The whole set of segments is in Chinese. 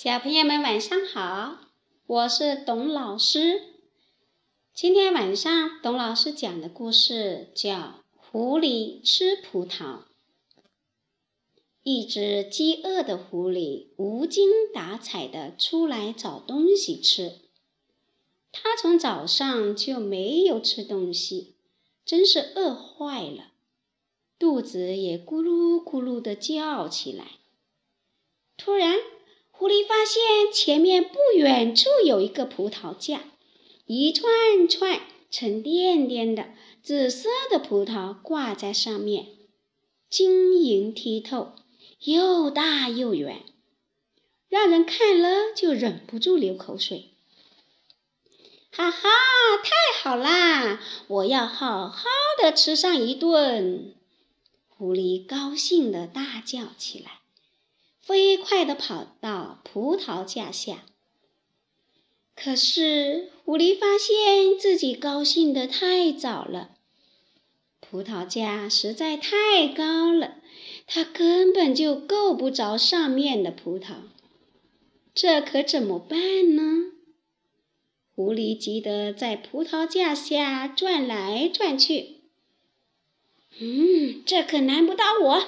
小朋友们晚上好，我是董老师。今天晚上董老师讲的故事叫《狐狸吃葡萄》。一只饥饿的狐狸无精打采地出来找东西吃，它从早上就没有吃东西，真是饿坏了，肚子也咕噜咕噜地叫起来。突然狐狸发现前面不远处有一个葡萄架，一串串沉甸甸的紫色的葡萄挂在上面，晶莹剔透，又大又圆，让人看了就忍不住流口水。哈哈，太好啦！我要好好的吃上一顿！狐狸高兴地大叫起来，飞快地跑到葡萄架下。可是狐狸发现自己高兴得太早了，葡萄架实在太高了，它根本就够不着上面的葡萄，这可怎么办呢？狐狸急得在葡萄架下转来转去。这可难不倒我！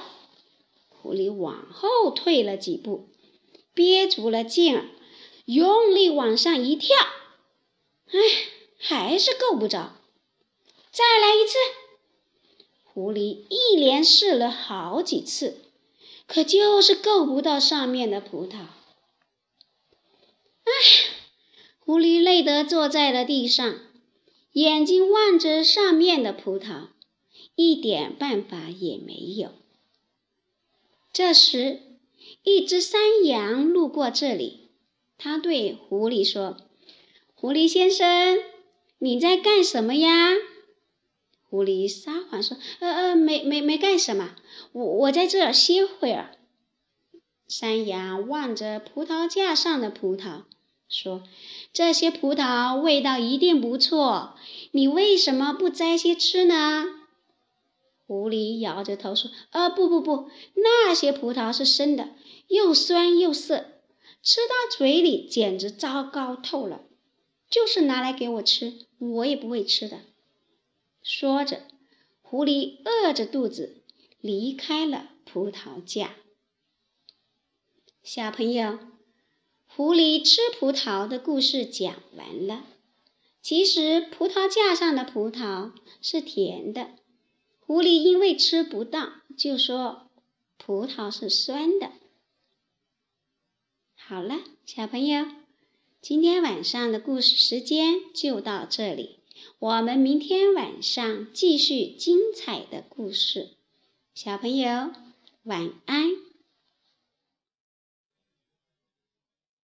狐狸往后退了几步，憋足了劲儿，用力往上一跳，还是够不着。再来一次！狐狸一连试了好几次，可就是够不到上面的葡萄。狐狸累得坐在了地上，眼睛望着上面的葡萄，一点办法也没有。这时，一只山羊路过这里，它对狐狸说：“狐狸先生，你在干什么呀？”狐狸撒谎说：“没干什么，我在这儿歇会儿。”山羊望着葡萄架上的葡萄，说：“这些葡萄味道一定不错，你为什么不摘些吃呢？”狐狸摇着头说：“不，那些葡萄是生的，又酸又涩，吃到嘴里简直糟糕透了。就是拿来给我吃，我也不会吃的。”说着，狐狸饿着肚子离开了葡萄架。小朋友，狐狸吃葡萄的故事讲完了。其实，葡萄架上的葡萄是甜的。狐狸因为吃不到，就说葡萄是酸的。好了，小朋友，今天晚上的故事时间就到这里，我们明天晚上继续精彩的故事。小朋友，晚安。